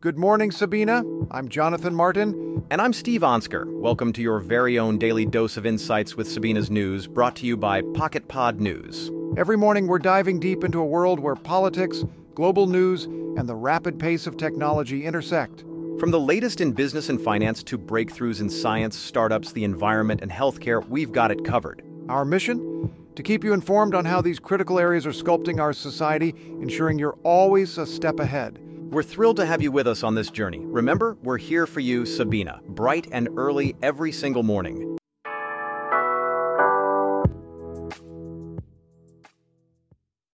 Good morning, Sabina. I'm Jonathan Martin. And I'm Steve Onsker. Welcome to your very own daily dose of insights with Sabina's News, brought to you by PocketPod News. Every morning, we're diving deep into a world where politics, global news, and the rapid pace of technology intersect. From the latest in business and finance to breakthroughs in science, startups, the environment, and healthcare, we've got it covered. Our mission? To keep you informed on how these critical areas are sculpting our society, ensuring you're always a step ahead. We're thrilled to have you with us on this journey. Remember, we're here for you, Sabina, bright and early every single morning.